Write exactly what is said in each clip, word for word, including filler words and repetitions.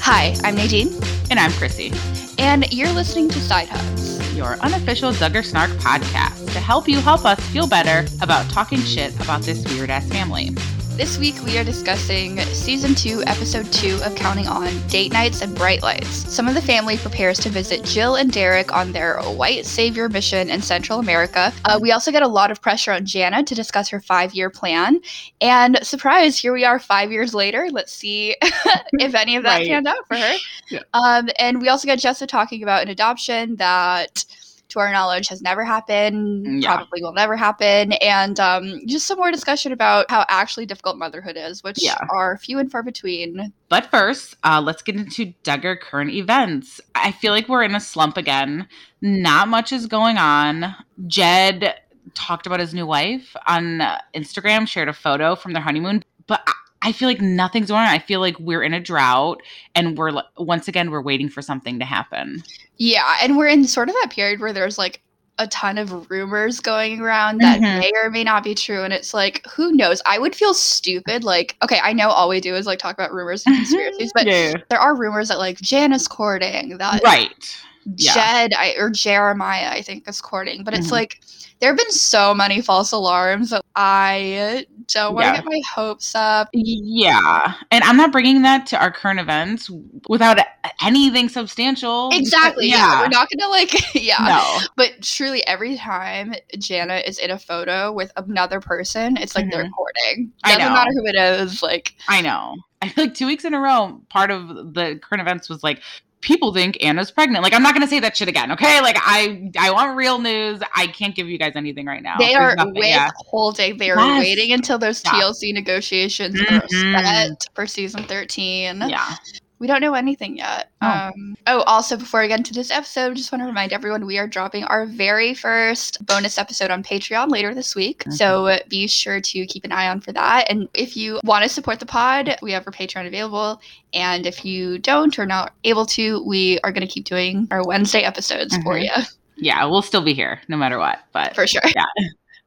Hi, I'm Nadine. And I'm Chrissy. And you're listening to Sidehugs, your unofficial Duggar Snark podcast to help you help us feel better about talking shit about this weird-ass family. This week we are discussing Season two, Episode two of Counting On, Date Nights and Bright Lights. Some of the family prepares to visit Jill and Derick on their white savior mission in Central America. Uh, we also get a lot of pressure on Jana to discuss her five-year plan. And surprise, here we are five years later. Let's see if any of that right. panned out for her. Yeah. Um, and we also get Jessa talking about an adoption that, to our knowledge, has never happened, yeah. probably will never happen, and um, just some more discussion about how actually difficult motherhood is, which yeah. are few and far between. But first, uh, let's get into Duggar current events. I feel like we're in a slump again. Not much is going on. Jed talked about his new wife on uh, Instagram, shared a photo from their honeymoon, but I- I feel like nothing's going on. I feel like we're in a drought and we're, once again, we're waiting for something to happen. Yeah. And we're in sort of that period where there's like a ton of rumors going around that mm-hmm. may or may not be true. And it's like, who knows? I would feel stupid. Like, okay, I know all we do is like talk about rumors and conspiracies, but yeah. there are rumors that like Janice Cording, that right. Jed yeah. I, or Jeremiah, I think is Cording, but it's mm-hmm. like, there have been so many false alarms that I don't want to yeah. get my hopes up. Yeah. And I'm not bringing that to our current events without anything substantial. Exactly. Yeah. yeah. We're not going to like, yeah. No. But truly every time Jana is in a photo with another person, it's like mm-hmm. they're recording. Doesn't I know. matter who it is. Like, I know. I feel like two weeks in a row, part of the current events was like, people think Anna's pregnant. Like, I'm not going to say that shit again, okay? Like, I I want real news. I can't give you guys anything right now. They are nothing, withholding. Yeah. They are yes. waiting until those Stop. T L C negotiations mm-hmm. are set for Season thirteen. Yeah. We don't know anything yet. Oh. Um, oh, also, before we get into this episode, just want to remind everyone we are dropping our very first bonus episode on Patreon later this week. Mm-hmm. So be sure to keep an eye on for that. And if you want to support the pod, we have our Patreon available. And if you don't or not able to, we are going to keep doing our Wednesday episodes mm-hmm. for you. Yeah, we'll still be here no matter what. But for sure. Yeah.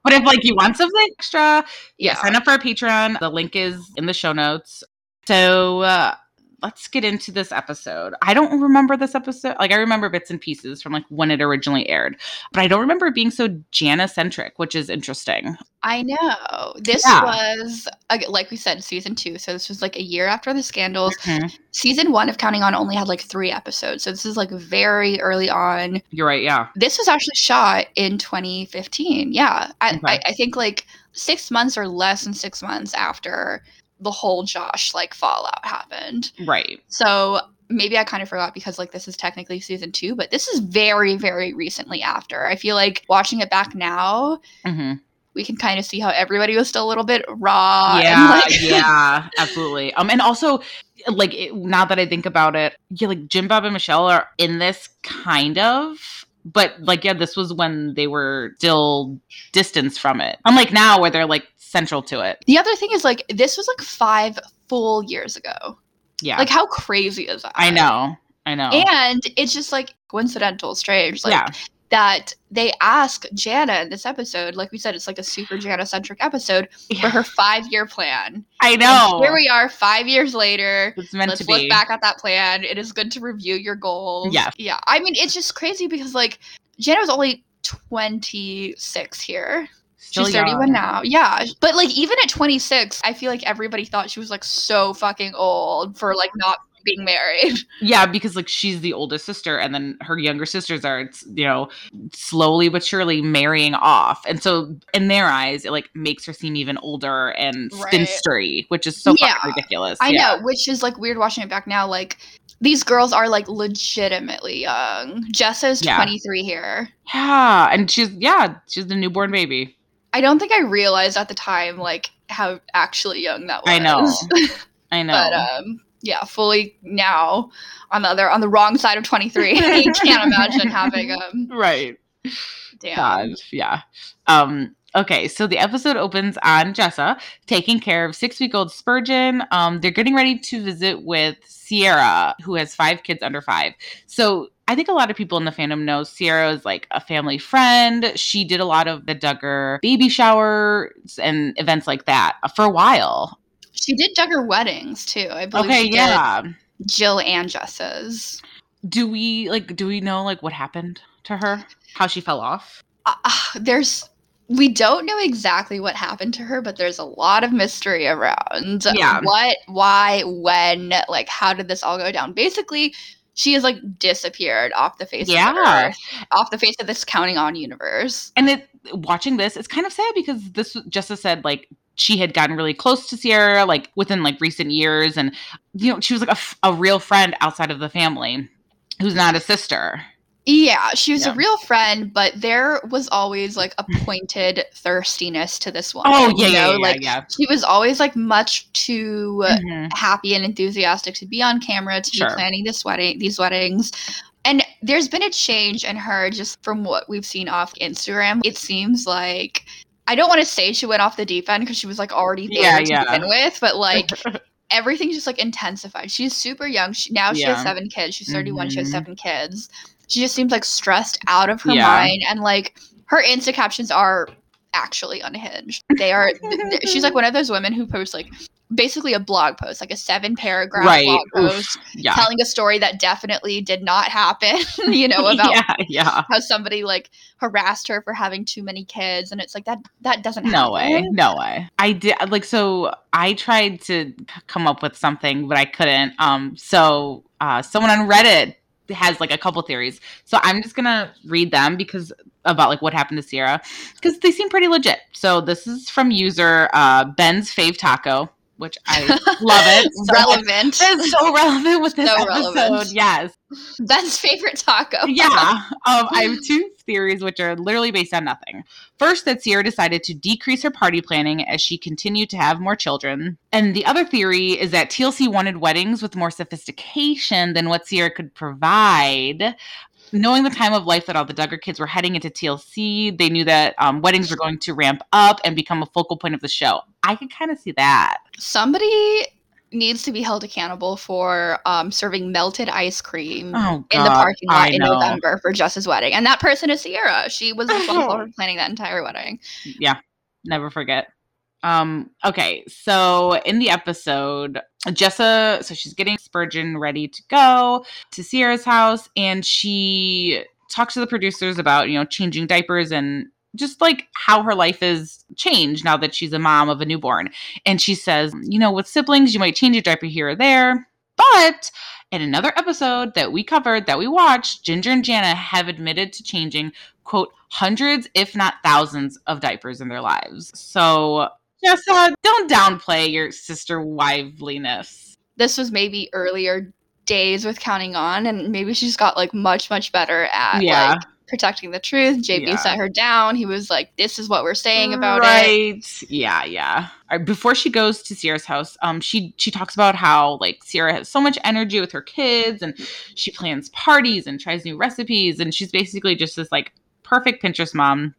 But if like you want something extra, yeah, yeah, sign up for our Patreon. The link is in the show notes. So, uh, let's get into this episode. I don't remember this episode. Like, I remember bits and pieces from, like, when it originally aired. But I don't remember it being so Jana-centric, which is interesting. I know. This yeah. was, like we said, season two. So this was, like, a year after the scandals. Mm-hmm. Season one of Counting On only had, like, three episodes. So this is, like, very early on. You're right, yeah. This was actually shot in twenty fifteen. Yeah. I, okay. I, I think, like, six months or less than six months after the whole Josh like fallout happened. Right. So maybe I kind of forgot because like this is technically season two, but this is very, very recently after. I feel like watching it back now, mm-hmm. we can kind of see how everybody was still a little bit raw. Yeah, like- yeah, absolutely. Um, and also like it, now that I think about it, yeah, like Jim Bob and Michelle are in this kind of. But, like, yeah, this was when they were still distanced from it. Unlike now where they're, like, central to it. The other thing is, like, this was, like, five full years ago. Yeah. Like, how crazy is that? I know. I know. And it's just, like, coincidental, strange. Like, yeah. that they ask Jana in this episode, like we said, it's like a super Jana-centric episode yeah. for her five-year plan. I know. And here we are five years later. It's meant Let's to be. Let's look back at that plan. It is good to review your goals. Yeah. Yeah. I mean, it's just crazy because, like, Jana was only twenty-six here. Still She's young. thirty-one now. Yeah. But, like, even at twenty-six, I feel like everybody thought she was, like, so fucking old for, like, not being married. Yeah, because like she's the oldest sister and then her younger sisters are, you know, slowly but surely marrying off. And so in their eyes, it like makes her seem even older and right. spinstery, which is so yeah. fucking ridiculous. I yeah. know, which is like weird watching it back now. Like these girls are like legitimately young. Jessa's yeah. twenty-three here. Yeah. And she's, yeah, she's the newborn baby. I don't think I realized at the time like how actually young that was. I know. I know. But, um, yeah, fully now on the other on the wrong side of twenty-three. I can't imagine having um right. Damn. God, yeah. Um. Okay, so the episode opens on Jessa taking care of six-week-old Spurgeon. Um. They're getting ready to visit with Sierra, who has five kids under five. So I think a lot of people in the fandom know Sierra is like a family friend. She did a lot of the Duggar baby showers and events like that for a while. She did Duggar weddings too, I believe. Okay, yeah. Jill and Jessa's. Do we like? Do we know like what happened to her? How she fell off? Uh, there's. We don't know exactly what happened to her, but there's a lot of mystery around. Yeah. What, why, when, like, how did this all go down? Basically, she has, like, disappeared off the face yeah. of the Earth, off the face of this Counting On universe. And it, watching this, it's kind of sad because this, Jessa said, like, she had gotten really close to Sierra, like, within, like, recent years. And, you know, she was, like, a, f- a real friend outside of the family who's not a sister. Yeah, she was yeah. a real friend, but there was always, like, a pointed thirstiness to this woman. Oh, yeah, you know? yeah, yeah, like, yeah. She was always, like, much too mm-hmm. happy and enthusiastic to be on camera, to sure. be planning this wedding, these weddings. And there's been a change in her just from what we've seen off Instagram. It seems like, I don't want to say she went off the deep end because she was, like, already there yeah, to yeah. begin with, but, like... everything just, like, intensified. She's super young. She, now she yeah. has seven kids. She's thirty-one. Mm-hmm. She has seven kids. She just seems, like, stressed out of her yeah. mind. And, like, her Insta captions are actually unhinged. They are – she's, like, one of those women who posts, like, basically a blog post, like a seven-paragraph right. blog post yeah. telling a story that definitely did not happen, you know, about yeah, yeah. how somebody, like, harassed her for having too many kids. And it's like, that that doesn't happen. No way. No way. I did – like, so I tried to come up with something, but I couldn't. Um, So uh, someone on Reddit – has like a couple theories. So I'm just going to read them because about like what happened to Sierra because they seem pretty legit. So this is from user uh, Ben's Fave Taco, which I love it. So relevant. It's so relevant with this so episode. Relevant. Yes. Ben's favorite taco. Yeah. Um, I have two theories which are literally based on nothing. First, that Sierra decided to decrease her party planning as she continued to have more children. And the other theory is that T L C wanted weddings with more sophistication than what Sierra could provide. Knowing the time of life that all the Duggar kids were heading into T L C, they knew that um, weddings were going to ramp up and become a focal point of the show. I could kind of see that. Somebody needs to be held accountable for um, serving melted ice cream oh, in the parking lot I in know. November for Jess's wedding. And that person is Sierra. She was responsible for planning that entire wedding. Yeah. Never forget. Um, okay. So in the episode, Jessa, so she's getting Spurgeon ready to go to Sierra's house. And she talks to the producers about, you know, changing diapers and just like how her life is changed now that she's a mom of a newborn. And she says, you know, with siblings, you might change your diaper here or there. But in another episode that we covered, that we watched, Ginger and Jana have admitted to changing, quote, hundreds, if not thousands of diapers in their lives. So Jessa, don't downplay your sister wiveliness. This was maybe earlier days with Counting On, and maybe she's got like much, much better at yeah. like, protecting the truth. J B yeah. set her down. He was like, this is what we're saying about right. it. Right. Yeah, yeah. Right, before she goes to Sierra's house, um, she she talks about how like Sierra has so much energy with her kids and she plans parties and tries new recipes. And she's basically just this like perfect Pinterest mom,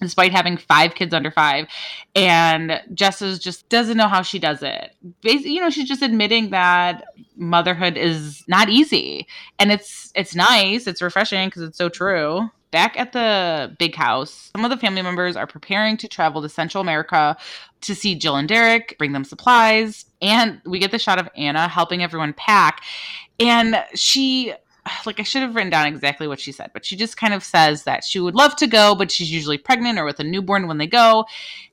despite having five kids under five. And Jessa just doesn't know how she does it. Basically, you know, she's just admitting that motherhood is not easy. And it's it's nice. It's refreshing because it's so true. Back at the big house, some of the family members are preparing to travel to Central America to see Jill and Derick, bring them supplies. And we get the shot of Anna helping everyone pack. And she... like I should have written down exactly what she said, but she just kind of says that she would love to go, but she's usually pregnant or with a newborn when they go.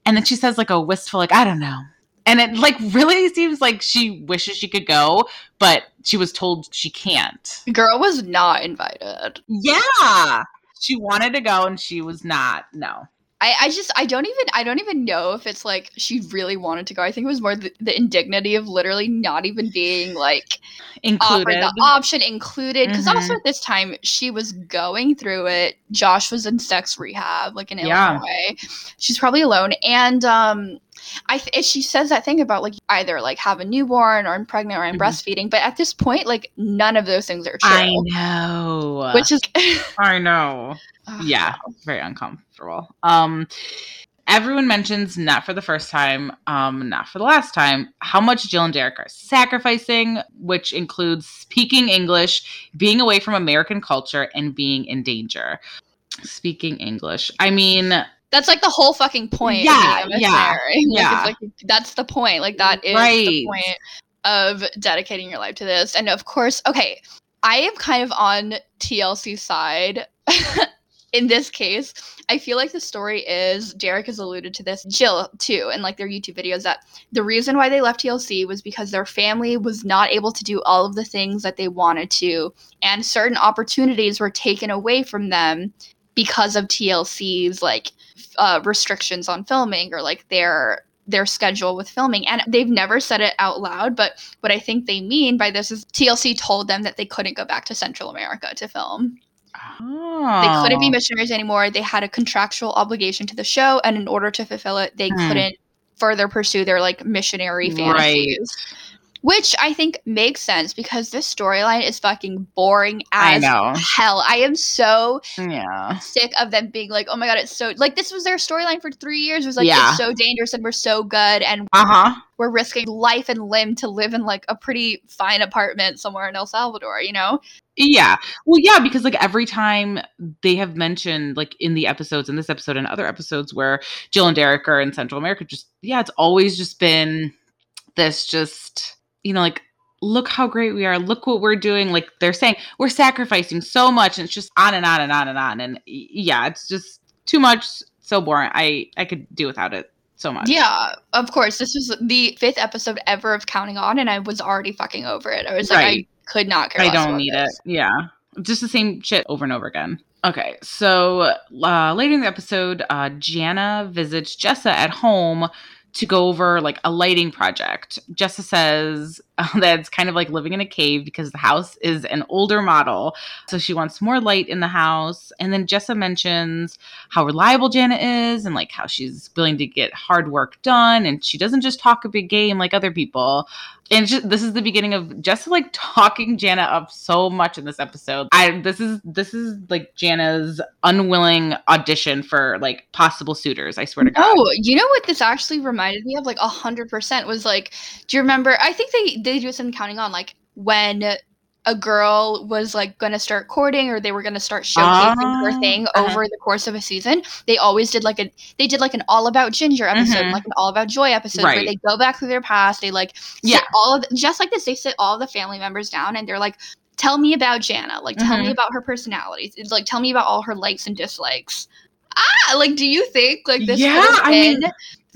And then she says like a wistful, like, I don't know. And it like really seems like she wishes she could go, but she was told she can't. Girl was not invited. Yeah. She wanted to go and she was not. No. I, I just, I don't even, I don't even know if it's like she really wanted to go. I think it was more the, the indignity of literally not even being like included, offered the option included. Because mm-hmm. also at this time she was going through it. Josh was in sex rehab, like in Illinois. Yeah. She's probably alone. And um, I, th- she says that thing about like either like have a newborn or I'm pregnant or I'm mm-hmm. breastfeeding. But at this point, like none of those things are true. I know. Which is, I know. Yeah, very uncomfortable. Um, Everyone mentions, not for the first time, um, not for the last time, how much Jill and Derick are sacrificing, which includes speaking English, being away from American culture, and being in danger. Speaking English. I mean... That's like the whole fucking point. Yeah, of being a missionary. Yeah, like, yeah. It's like, that's the point. Like, that is right. the point of dedicating your life to this. And of course, okay, I am kind of on T L C's side. In this case, I feel like the story is, Derick has alluded to this, Jill too, and like their YouTube videos, that the reason why they left T L C was because their family was not able to do all of the things that they wanted to, and certain opportunities were taken away from them because of T L C's like uh, restrictions on filming, or like their their schedule with filming. And they've never said it out loud, but what I think they mean by this is T L C told them that they couldn't go back to Central America to film. Oh. They couldn't be missionaries anymore. They had a contractual obligation to the show, and in order to fulfill it, they mm. couldn't further pursue their like missionary fantasies. Right. Which I think makes sense, because this storyline is fucking boring as I hell. I am so yeah. sick of them being like, oh my god, it's so... Like, this was their storyline for three years. It was like, yeah. it's so dangerous and we're so good, and uh-huh. we're risking life and limb to live in like a pretty fine apartment somewhere in El Salvador, you know? Yeah. Well, yeah, because like every time they have mentioned, like in the episodes, in this episode and other episodes where Jill and Derick are in Central America, just, yeah, it's always just been this just, you know, like, look how great we are. Look what we're doing. Like they're saying, we're sacrificing so much. And it's just on and on and on and on. And yeah, it's just too much. So boring. I, I could do without it. So much. Yeah, of course. This was the fifth episode ever of Counting On, and I was already fucking over it. I was right. like, I could not care less. I don't need this. It. Yeah. Just the same shit over and over again. Okay, so uh, later in the episode, uh, Jana visits Jessa at home to go over like a lighting project. Jessa says uh, that it's kind of like living in a cave because the house is an older model. So she wants more light in the house. And then Jessa mentions how reliable Jana is and like how she's willing to get hard work done. And she doesn't just talk a big game like other people. And just, this is the beginning of Jessa like talking Jana up so much in this episode. I, this is, this is like Jana's unwilling audition for like possible suitors. I swear to God. Oh, you know what this actually reminds me of, like one hundred percent was like, do you remember, I think they, they do some Counting On, like when a girl was like going to start courting, or they were going to start showcasing uh, her thing over uh-huh. the course of a season, they always did like a they did like an All About Ginger episode, mm-hmm. like an All About Joy episode, right. where they go back through their past, they like yeah all of the, just like this, they sit all the family members down and they're like, tell me about Jana, like tell mm-hmm. me about her personality, it's like tell me about all her likes and dislikes. Ah, like, do you think like this yeah, I mean,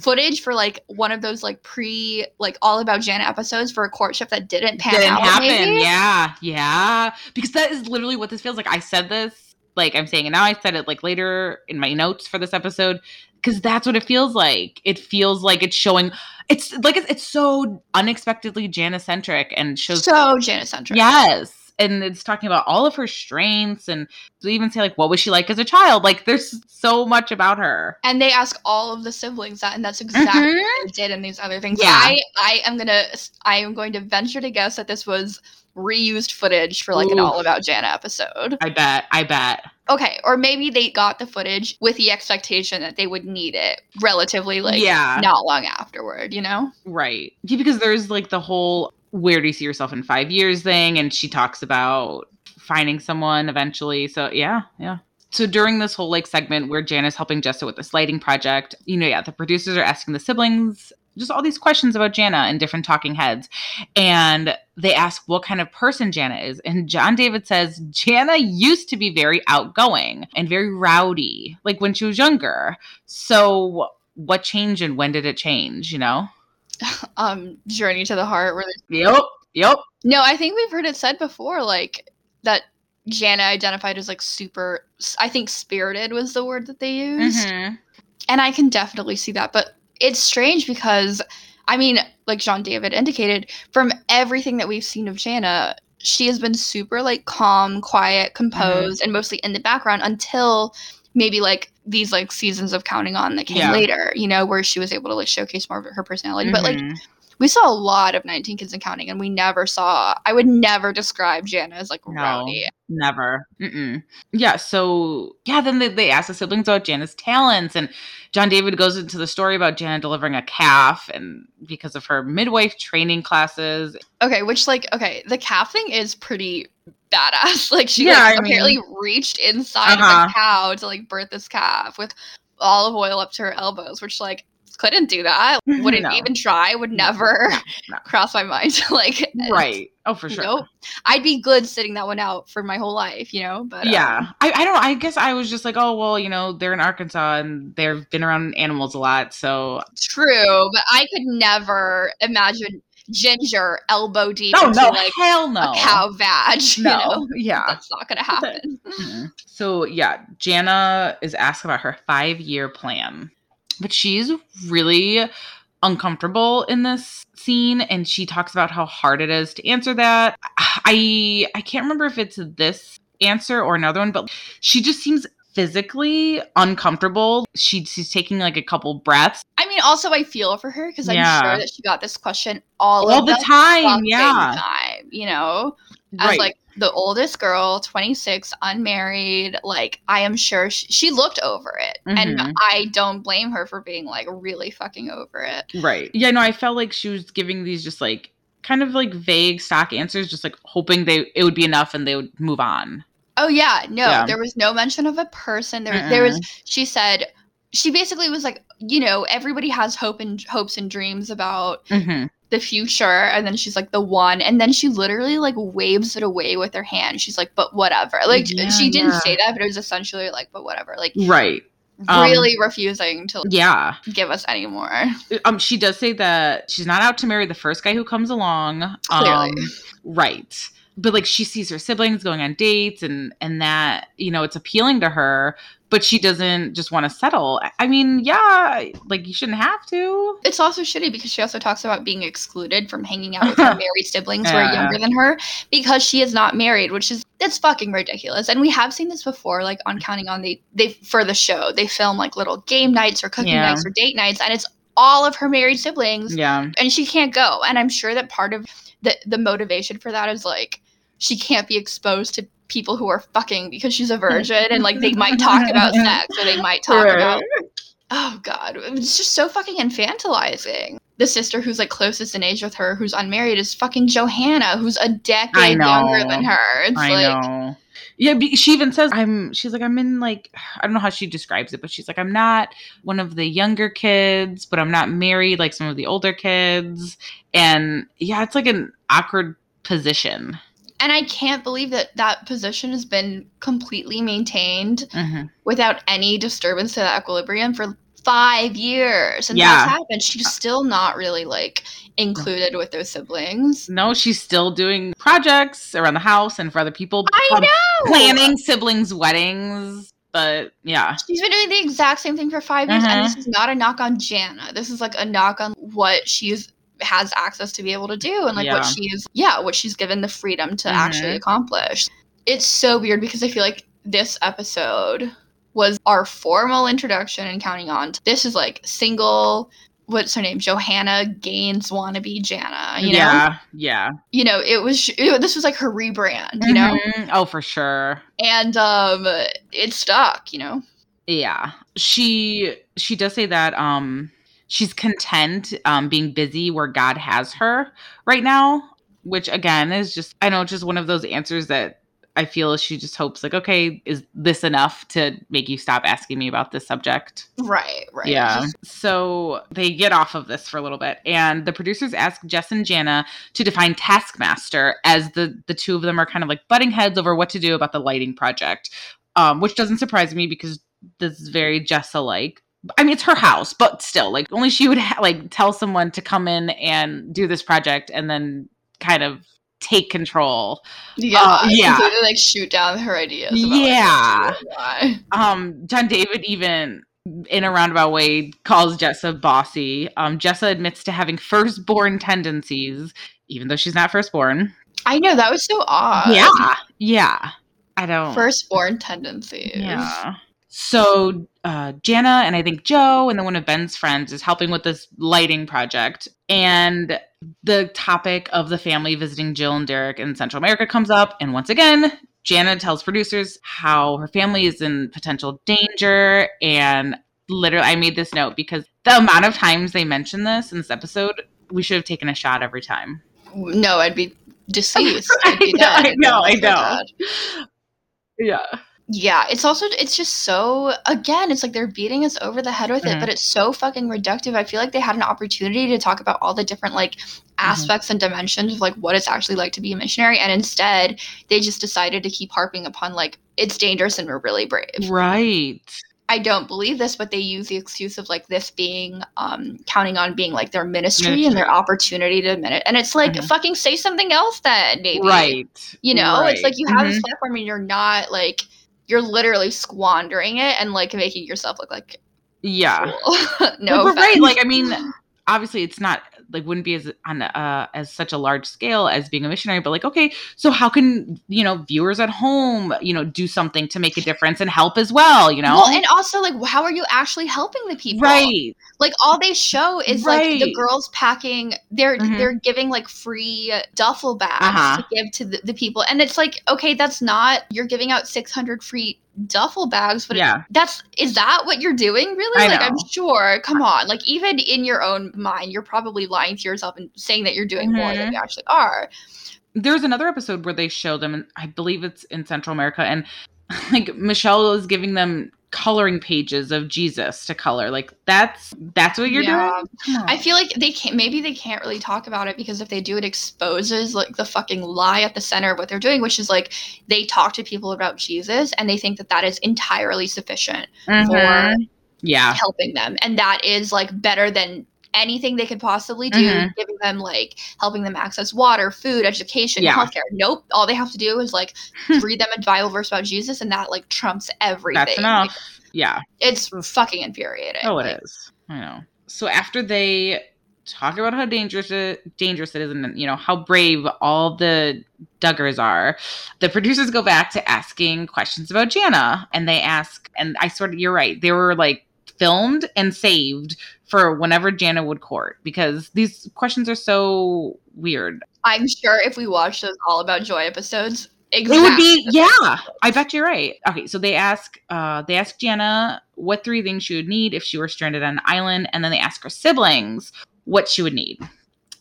footage for like one of those like pre like All About Jana episodes for a courtship that didn't pan didn't out? Happen. Maybe? Yeah, yeah. Because that is literally what this feels like. I said this, like I'm saying it now. I said it like later in my notes for this episode, because that's what it feels like. It feels like it's showing. It's like it's, it's so unexpectedly Jana centric and shows so Jana centric. Yes. And it's talking about all of her strengths, and they even say, like, what was she like as a child? Like, there's so much about her. And they ask all of the siblings that, and that's exactly mm-hmm. what they did in these other things. Yeah. I, I am gonna, I am going to venture to guess that this was reused footage for, like, Ooh. An All About Jana episode. I bet. I bet. Okay. Or maybe they got the footage with the expectation that they would need it relatively, like, yeah. not long afterward, you know? Right. Yeah, because there's, like, the whole... where do you see yourself in five years thing? And she talks about finding someone eventually. So yeah, yeah. So during this whole like segment where Jana's helping Jessa with this lighting project, you know, yeah, the producers are asking the siblings just all these questions about Jana and different talking heads. And they ask what kind of person Jana is. And John David says, Jana used to be very outgoing and very rowdy, like when she was younger. So what changed and when did it change, you know? Um, Journey to the Heart. Where yep, yep. No, I think we've heard it said before, like, that Jana identified as, like, super, I think spirited was the word that they used. Mm-hmm. And I can definitely see that. But it's strange because, I mean, like John David indicated, from everything that we've seen of Jana, she has been super, like, calm, quiet, composed, mm-hmm. and mostly in the background until... maybe, like, these, like, seasons of Counting On that came yeah. later, you know, where she was able to, like, showcase more of her personality. Mm-hmm. But, like, we saw a lot of nineteen Kids and Counting, and we never saw, I would never describe Jana as like no, rowdy. Never. Mm-mm. Yeah. So yeah, then they, they asked the siblings about Jana's talents, and John David goes into the story about Jana delivering a calf and because of her midwife training classes. Okay. Which like, okay. The calf thing is pretty badass. Like she yeah, like, apparently mean, reached inside uh-huh. of a cow to like birth this calf with olive oil up to her elbows, which like, couldn't do that. Wouldn't no. even try. Would never no, no. cross my mind. like right. Oh, for sure. Nope. I'd be good sitting that one out for my whole life, you know. But yeah, um, I, I don't. I guess I was just like, oh well, you know, they're in Arkansas and they've been around animals a lot, so true. But I could never imagine Ginger elbow deep oh, into no, like hell no. a cow vag. No, you know? Yeah, that's not gonna happen. Mm-hmm. So yeah, Jana is asked about her five-year plan. But she's really uncomfortable in this scene, and she talks about how hard it is to answer that. I I can't remember if it's this answer or another one, but she just seems physically uncomfortable. She, she's taking like a couple breaths. I mean, also I feel for her because yeah. I'm sure that she got this question all, all of the, the time. Yeah, time, you know, right. as like the oldest girl, twenty-six, unmarried. Like, I am sure she, she looked over it. Mm-hmm. And I don't blame her for being like really fucking over it. Right. Yeah, no, I felt like she was giving these just like kind of like vague stock answers, just like hoping they it would be enough and they would move on. Oh, yeah. No, yeah. There was no mention of a person. There, mm-mm. there was, she said, she basically was like, you know, everybody has hope and hopes and dreams about mm-hmm. the future. And then she's like the one. And then she literally like waves it away with her hand. She's like, but whatever. Like yeah, she didn't yeah. say that, but it was essentially like, but whatever. Like, right. Really um, refusing to like, yeah. give us any more. Um, she does say that she's not out to marry the first guy who comes along. Clearly. Um, right. But like she sees her siblings going on dates and, and that, you know, it's appealing to her, but she doesn't just want to settle. I mean, yeah, like you shouldn't have to. It's also shitty because she also talks about being excluded from hanging out with her married siblings yeah. who are younger than her because she is not married, which is, that's fucking ridiculous. And we have seen this before, like on Counting On, they, they for the show, they film like little game nights or cooking yeah. nights or date nights. And it's all of her married siblings yeah. and she can't go. And I'm sure that part of the, the motivation for that is like, she can't be exposed to people who are fucking because she's a virgin and like they might talk about sex or they might talk right. about, oh God, it's just so fucking infantilizing. The sister who's like closest in age with her, who's unmarried, is fucking Johanna, who's a decade younger than her. It's I like, know. Yeah, she even says, I'm, she's like, I'm in like, I don't know how she describes it, but she's like, I'm not one of the younger kids, but I'm not married like some of the older kids. And yeah, it's like an awkward position. And I can't believe that that position has been completely maintained mm-hmm. without any disturbance to that equilibrium for five years. And yeah. that's happened. She's still not really, like, included with those siblings. No, she's still doing projects around the house and for other people. I know! Planning siblings' weddings. But, yeah. She's been doing the exact same thing for five years. Mm-hmm. And this is not a knock on Jana. This is, like, a knock on what she's has access to be able to do and like yeah. what she's yeah what she's given the freedom to mm-hmm. actually accomplish. It's so weird because I feel like this episode was our formal introduction and Counting On. This is like single, what's her name, Johanna Gaines wannabe Jana, you know? Yeah, yeah. You know, it was it, this was like her rebrand, mm-hmm. you know? Oh, for sure. And um it stuck, you know? Yeah. She she does say that um she's content um, being busy where God has her right now, which again is just, I know, just one of those answers that I feel she just hopes like, okay, is this enough to make you stop asking me about this subject? Right, right. Yeah. So they get off of this for a little bit and the producers ask Jess and Jana to define Taskmaster as the, the two of them are kind of like butting heads over what to do about the lighting project, um, which doesn't surprise me because this is very Jessa-like. I mean, it's her house, but still, like, only she would, ha- like, tell someone to come in and do this project and then kind of take control. Yeah. Uh, yeah. Completely, like, shoot down her ideas. About, yeah. Like, um, John David even, in a roundabout way, calls Jessa bossy. Um, Jessa admits to having firstborn tendencies, even though she's not firstborn. I know. That was so odd. Yeah. Yeah. I don't. Firstborn tendencies. Yeah. So uh, Jana and I think Joe and then one of Ben's friends is helping with this lighting project. And the topic of the family visiting Jill and Derick in Central America comes up. And once again, Jana tells producers how her family is in potential danger. And literally, I made this note because the amount of times they mention this in this episode, we should have taken a shot every time. No, I'd be deceased. I'd be I know, I know. I know. Yeah. Yeah, it's also, it's just so, again, it's like they're beating us over the head with mm-hmm. it, but it's so fucking reductive. I feel like they had an opportunity to talk about all the different, like, aspects mm-hmm. and dimensions of, like, what it's actually like to be a missionary, and instead, they just decided to keep harping upon, like, it's dangerous and we're really brave. Right. I don't believe this, but they use the excuse of, like, this being, um, counting on being, like, their ministry, ministry. and their opportunity to admit it. And it's like, mm-hmm. fucking say something else then, maybe. Right. You know, right. It's like you have mm-hmm. this platform and you're not, like... You're literally squandering it and, like, making yourself look like... Yeah. No offense. Right. Like, I mean, obviously it's not... Like, wouldn't be as on uh, as such a large scale as being a missionary. But, like, okay, so how can, you know, viewers at home, you know, do something to make a difference and help as well, you know? Well, and also, like, how are you actually helping the people? Right. Like, all they show is, right. like, the girls packing. They're mm-hmm. they're giving, like, free duffel bags uh-huh. to give to the, the people. And it's like, okay, that's not – you're giving out six hundred free – duffel bags, but yeah. it, that's is that what you're doing, really? I like know. I'm sure, come on, like, even in your own mind you're probably lying to yourself and saying that you're doing mm-hmm. more than you actually are. There's another episode where they show them, and I believe it's in Central America, and like Michelle is giving them coloring pages of Jesus to color. Like, that's that's what you're yeah. doing? Come on. I feel like they can't, maybe they can't really talk about it because if they do, it exposes like the fucking lie at the center of what they're doing, which is like they talk to people about Jesus and they think that that is entirely sufficient mm-hmm. for yeah. helping them. And that is like better than anything they could possibly do, mm-hmm. giving them like helping them access water, food, education, yeah. healthcare. Nope. All they have to do is like read them a Bible verse about Jesus, and that like trumps everything. That's enough. Like, yeah. It's fucking infuriating. Oh, it like, is. I know. So after they talk about how dangerous it, dangerous it is, and you know how brave all the Duggars are, the producers go back to asking questions about Jana, and they ask, and I sort of, you're right, they were like filmed and saved for whenever Jana would court, because these questions are so weird. I'm sure if we watched those All About Joy episodes, exactly. It would be, yeah, I bet you're right. Okay, so they ask, uh, they ask Jana what three things she would need if she were stranded on an island, and then they ask her siblings what she would need.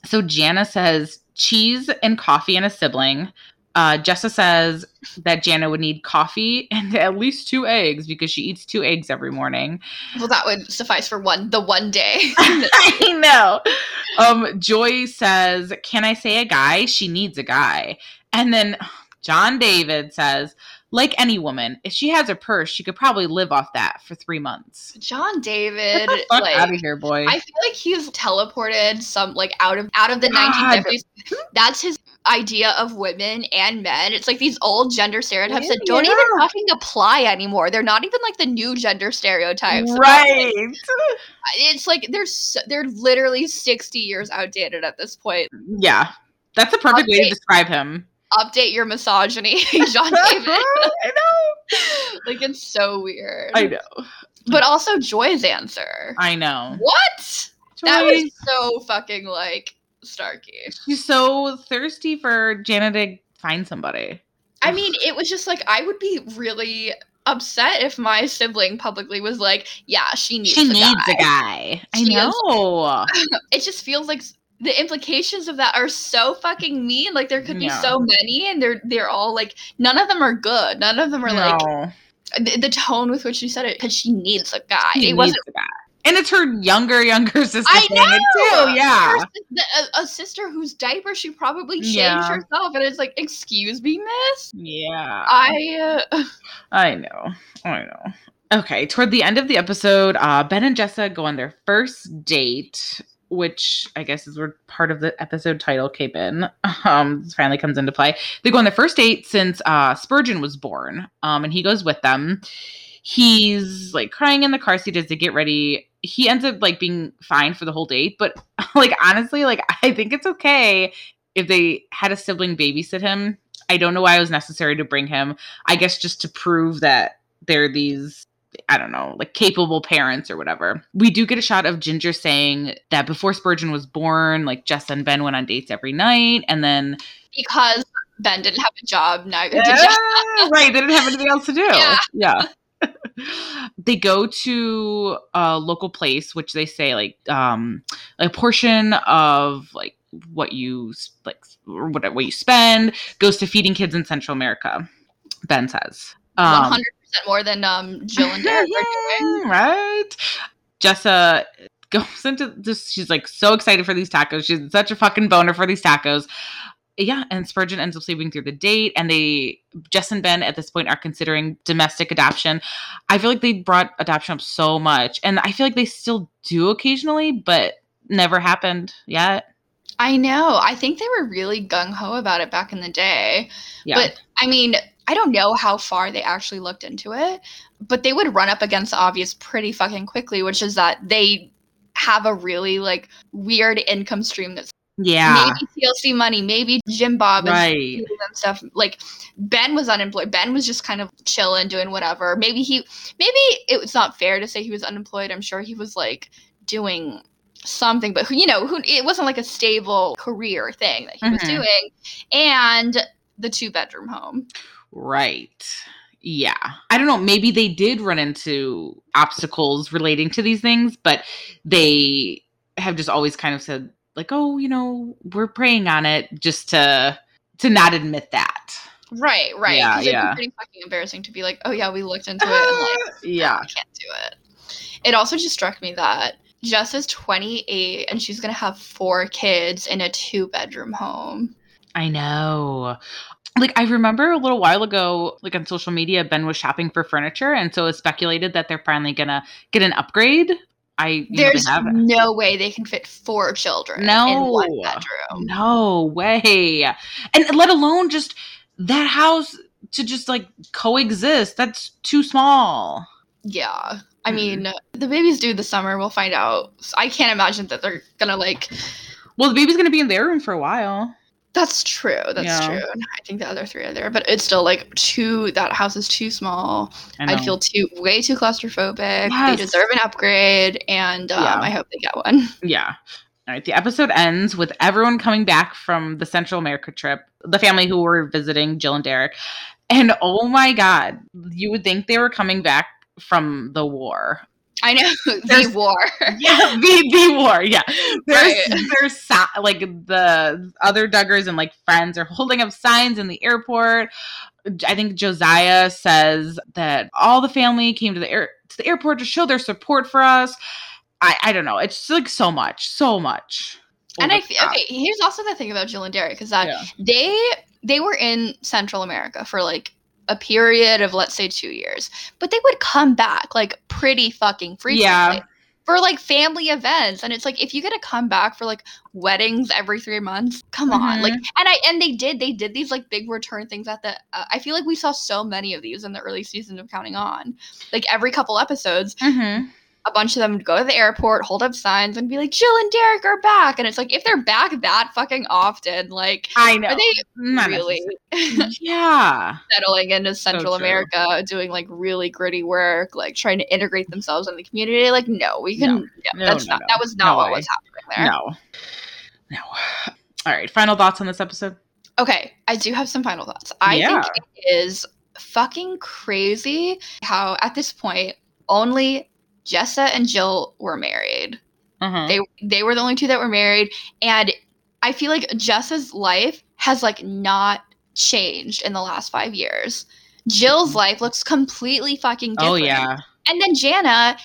So Jana says cheese and coffee and a sibling. Uh, Jessa says that Jana would need coffee and at least two eggs because she eats two eggs every morning. Well, that would suffice for one, the one day. I know. Um, Joy says, can I say a guy? She needs a guy. And then John David says, like any woman, if she has a purse, she could probably live off that for three months. John David, get the fuck like, out of here, boy. I feel like he's teleported some like out of out of the God. nineteen fifties. That's his idea of women and men. It's like these old gender stereotypes yeah, that don't yeah. even fucking apply anymore. They're not even like the new gender stereotypes. Right. About, like, it's like they're so, they're literally sixty years outdated at this point. Yeah, that's a perfect Update. way to describe him. Update your misogyny, John David. I know. Like, it's so weird. I know. But also Joy's answer. I know. What? Joy. That was so fucking like Starkey. She's so thirsty for Jana to find somebody. I mean, it was just like, I would be really upset if my sibling publicly was like, yeah, she needs she a needs guy. She needs a guy. I she know. Is, it just feels like the implications of that are so fucking mean. Like, there could be no. so many, and they're they're all like, none of them are good. None of them are no. like, the, the tone with which she said it, because she needs a guy. She it needs wasn't a guy. And it's her younger, younger sister. I know. It too, yeah. Her, the, a, a sister whose diaper she probably changed yeah. herself. And it's like, excuse me, miss? Yeah. I uh... I know. I know. Okay. Toward the end of the episode, uh, Ben and Jessa go on their first date, which I guess is where part of the episode title came in. Um, this finally comes into play. They go on their first date since uh, Spurgeon was born. Um, and he goes with them. He's like crying in the car seat as they get ready. He ends up like being fine for the whole date, but like honestly, like I think it's okay if they had a sibling babysit him. I don't know why it was necessary to bring him. I guess just to prove that they're these I don't know, like capable parents or whatever. We do get a shot of Ginger saying that before Spurgeon was born, like Jessa and Ben went on dates every night. And then because Ben didn't have a job, neither yeah, did Jessa. Right. They didn't have anything else to do. Yeah. yeah. They go to a local place, which they say like um, a portion of like what you like or what, what you spend goes to feeding kids in Central America. Ben says um, one hundred percent more than um, Jill and Derick yeah, are doing. Right. Jessa goes into this. She's like so excited for these tacos. She's such a fucking boner for these tacos. Yeah, and Spurgeon ends up sleeping through the date, and they, Jess and Ben at this point are considering domestic adoption. I feel like they brought adoption up so much, and I feel like they still do occasionally, but never happened yet. I know. I think they were really gung-ho about it back in the day. Yeah. But, I mean, I don't know how far they actually looked into it, but they would run up against the obvious pretty fucking quickly, which is that they have a really, like, weird income stream that's yeah. Maybe T L C money, maybe Jim Bob and right. stuff. Like Ben was unemployed. Ben was just kind of chilling, doing whatever. Maybe he, maybe it was not fair to say he was unemployed. I'm sure he was like doing something, but who, you know, who it wasn't like a stable career thing that he mm-hmm. was doing. And the two bedroom home. Right. Yeah. I don't know. Maybe they did run into obstacles relating to these things, but they have just always kind of said, like, oh, you know, we're preying on it just to to not admit that. Right, right. Yeah, yeah. It'd be pretty fucking embarrassing to be like, oh, yeah, we looked into it. And like, yeah. Oh, we can't do it. It also just struck me that Jess is twenty-eight and she's going to have four kids in a two-bedroom home. I know. Like, I remember a little while ago, like on social media, Ben was shopping for furniture. And so it speculated that they're finally going to get an upgrade. I, There's no way they can fit four children no, in one bedroom. No way. And let alone just that house to just like coexist. That's too small. Yeah. I mm. mean, the baby's due this summer. We'll find out. I can't imagine that they're going to like. Well, the baby's going to be in their room for a while. That's true. That's yeah. true. And I think the other three are there, but it's still like too, that house is too small. I, I feel too, way too claustrophobic. Yes. They deserve an upgrade and um, yeah. I hope they get one. Yeah. All right. The episode ends with everyone coming back from the Central America trip, the family who were visiting Jill and Derick. And oh my God, you would think they were coming back from the war. I know the there's, war. Yeah, the, the war. Yeah, there's right. there's so, like the other Duggars and like friends are holding up signs in the airport. I think Josiah says that all the family came to the air to the airport to show their support for us. I, I don't know. It's like so much, so much. And I f- okay. Here's also the thing about Jill and Derick is that yeah. they they were in Central America for like a period of, let's say, two years. But they would come back, like, pretty fucking frequently yeah. for, like, family events. And it's, like, if you get to come back for, like, weddings every three months, come mm-hmm. on. Like, and I and they did. They did these, like, big return things at the uh, – I feel like we saw so many of these in the early season of Counting On. Like, every couple episodes, mm-hmm. a bunch of them would go to the airport, hold up signs, and be like, Jill and Derick are back. And it's, like, if they're back that fucking often, like, I know. Are they Not really – yeah settling into Central so America, doing like really gritty work, like trying to integrate themselves in the community? Like no we can no. Yeah, no, that's no, not no. that was not no what way. was happening there no no All right, final thoughts on this episode. Okay, I do have some final thoughts. I yeah. think it is fucking crazy how at this point only Jessa and Jill were married. Uh-huh. they they were the only two that were married, and I feel like Jessa's life has like not changed in the last five years. Jill's life looks completely fucking different. Oh yeah. And then Jana,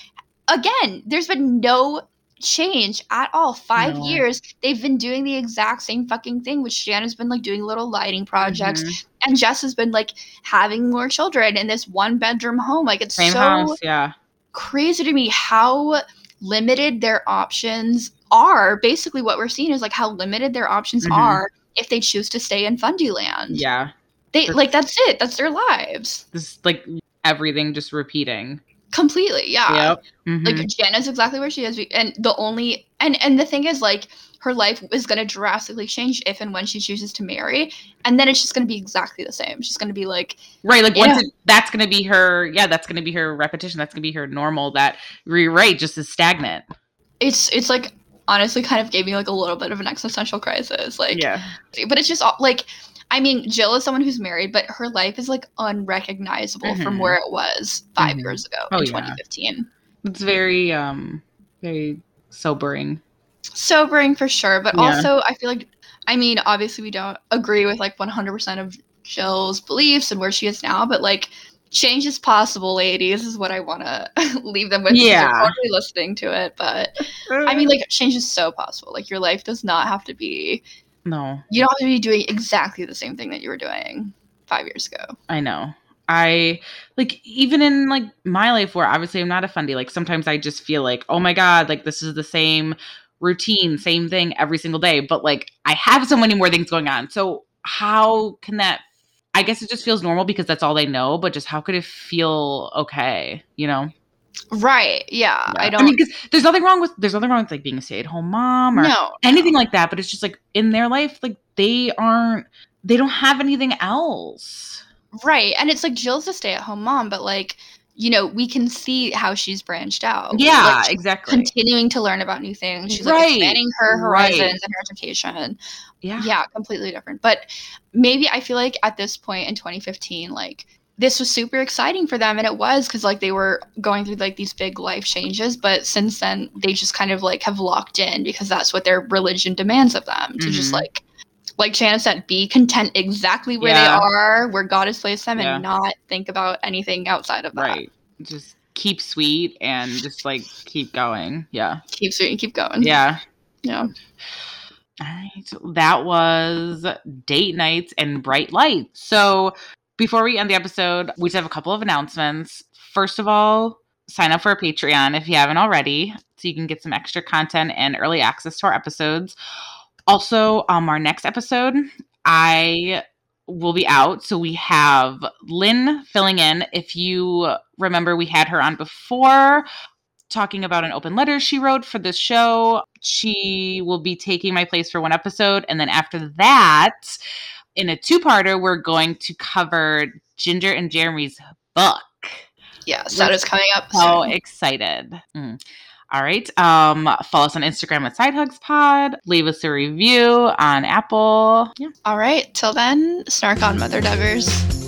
again, there's been no change at all. Five no. years, they've been doing the exact same fucking thing, which Jana's been like doing little lighting projects, mm-hmm. and Jess has been like having more children in this one bedroom home. Like it's same so house, yeah. crazy to me how limited their options are. Basically, what we're seeing is like how limited their options mm-hmm. are. If they choose to stay in Fundyland. Yeah. They, that's, like, that's it. That's their lives. This is, like, everything just repeating. Completely, yeah. Yep. Mm-hmm. Like, Jana's exactly where she is. And the only, and, and the thing is, like, her life is going to drastically change if and when she chooses to marry. And then it's just going to be exactly the same. She's going to be like, right. Like, once it, that's going to be her, yeah, that's going to be her repetition. That's going to be her normal. That, right, just is stagnant. It's, it's like, honestly, kind of gave me, like, a little bit of an existential crisis. Like, yeah. But it's just, like, I mean, Jill is someone who's married, but her life is, like, unrecognizable mm-hmm. from where it was five mm-hmm. years ago oh, in yeah. twenty fifteen. It's very, um, very sobering. Sobering for sure, but yeah. also I feel like, I mean, obviously we don't agree with, like, one hundred percent of Jill's beliefs and where she is now, but, like, change is possible, ladies, is what I want to leave them with. Yeah. They're probably listening to it, but, I mean, like, change is so possible. Like, your life does not have to be... No. You don't have to be doing exactly the same thing that you were doing five years ago. I know. I, like, even in, like, my life where obviously I'm not a fundy, like, sometimes I just feel like, oh, my God, like, this is the same routine, same thing every single day. But, like, I have so many more things going on. So how can that, I guess it just feels normal because that's all they know. But just how could it feel okay, you know? Right. Yeah, yeah. I don't. I mean, because there's nothing wrong with there's nothing wrong with like being a stay-at-home mom or no, anything no. like that. But it's just like in their life, like they aren't. They don't have anything else. Right. And it's like Jill's a stay-at-home mom, but like you know, we can see how she's branched out. Yeah, like, exactly. Continuing to learn about new things. She's right. like expanding her horizons right. and her education. Yeah. Yeah. Completely different. But maybe I feel like at this point in twenty fifteen, like. This was super exciting for them, and it was because like they were going through like these big life changes, but since then they just kind of like have locked in because that's what their religion demands of them to mm-hmm. just like like Janice said, be content exactly where yeah. they are, where God has placed them yeah. and not think about anything outside of that. Right. Just keep sweet and just like keep going. Yeah. Keep sweet and keep going. Yeah. Yeah. All right. So that was date nights and bright lights. So before we end the episode, we just have a couple of announcements. First of all, sign up for a Patreon if you haven't already, so you can get some extra content and early access to our episodes. Also, um, our next episode, I will be out. So we have Lynn filling in. If you remember, we had her on before talking about an open letter she wrote for this show. She will be taking my place for one episode. And then after that... in a two-parter, we're going to cover Ginger and Jeremy's book. Yes, that is coming up. So excited. Mm. All right. Um, follow us on Instagram at Sidehugs Pod. Leave us a review on Apple. Yeah. All right. Till then, snark on, Mother Duggars.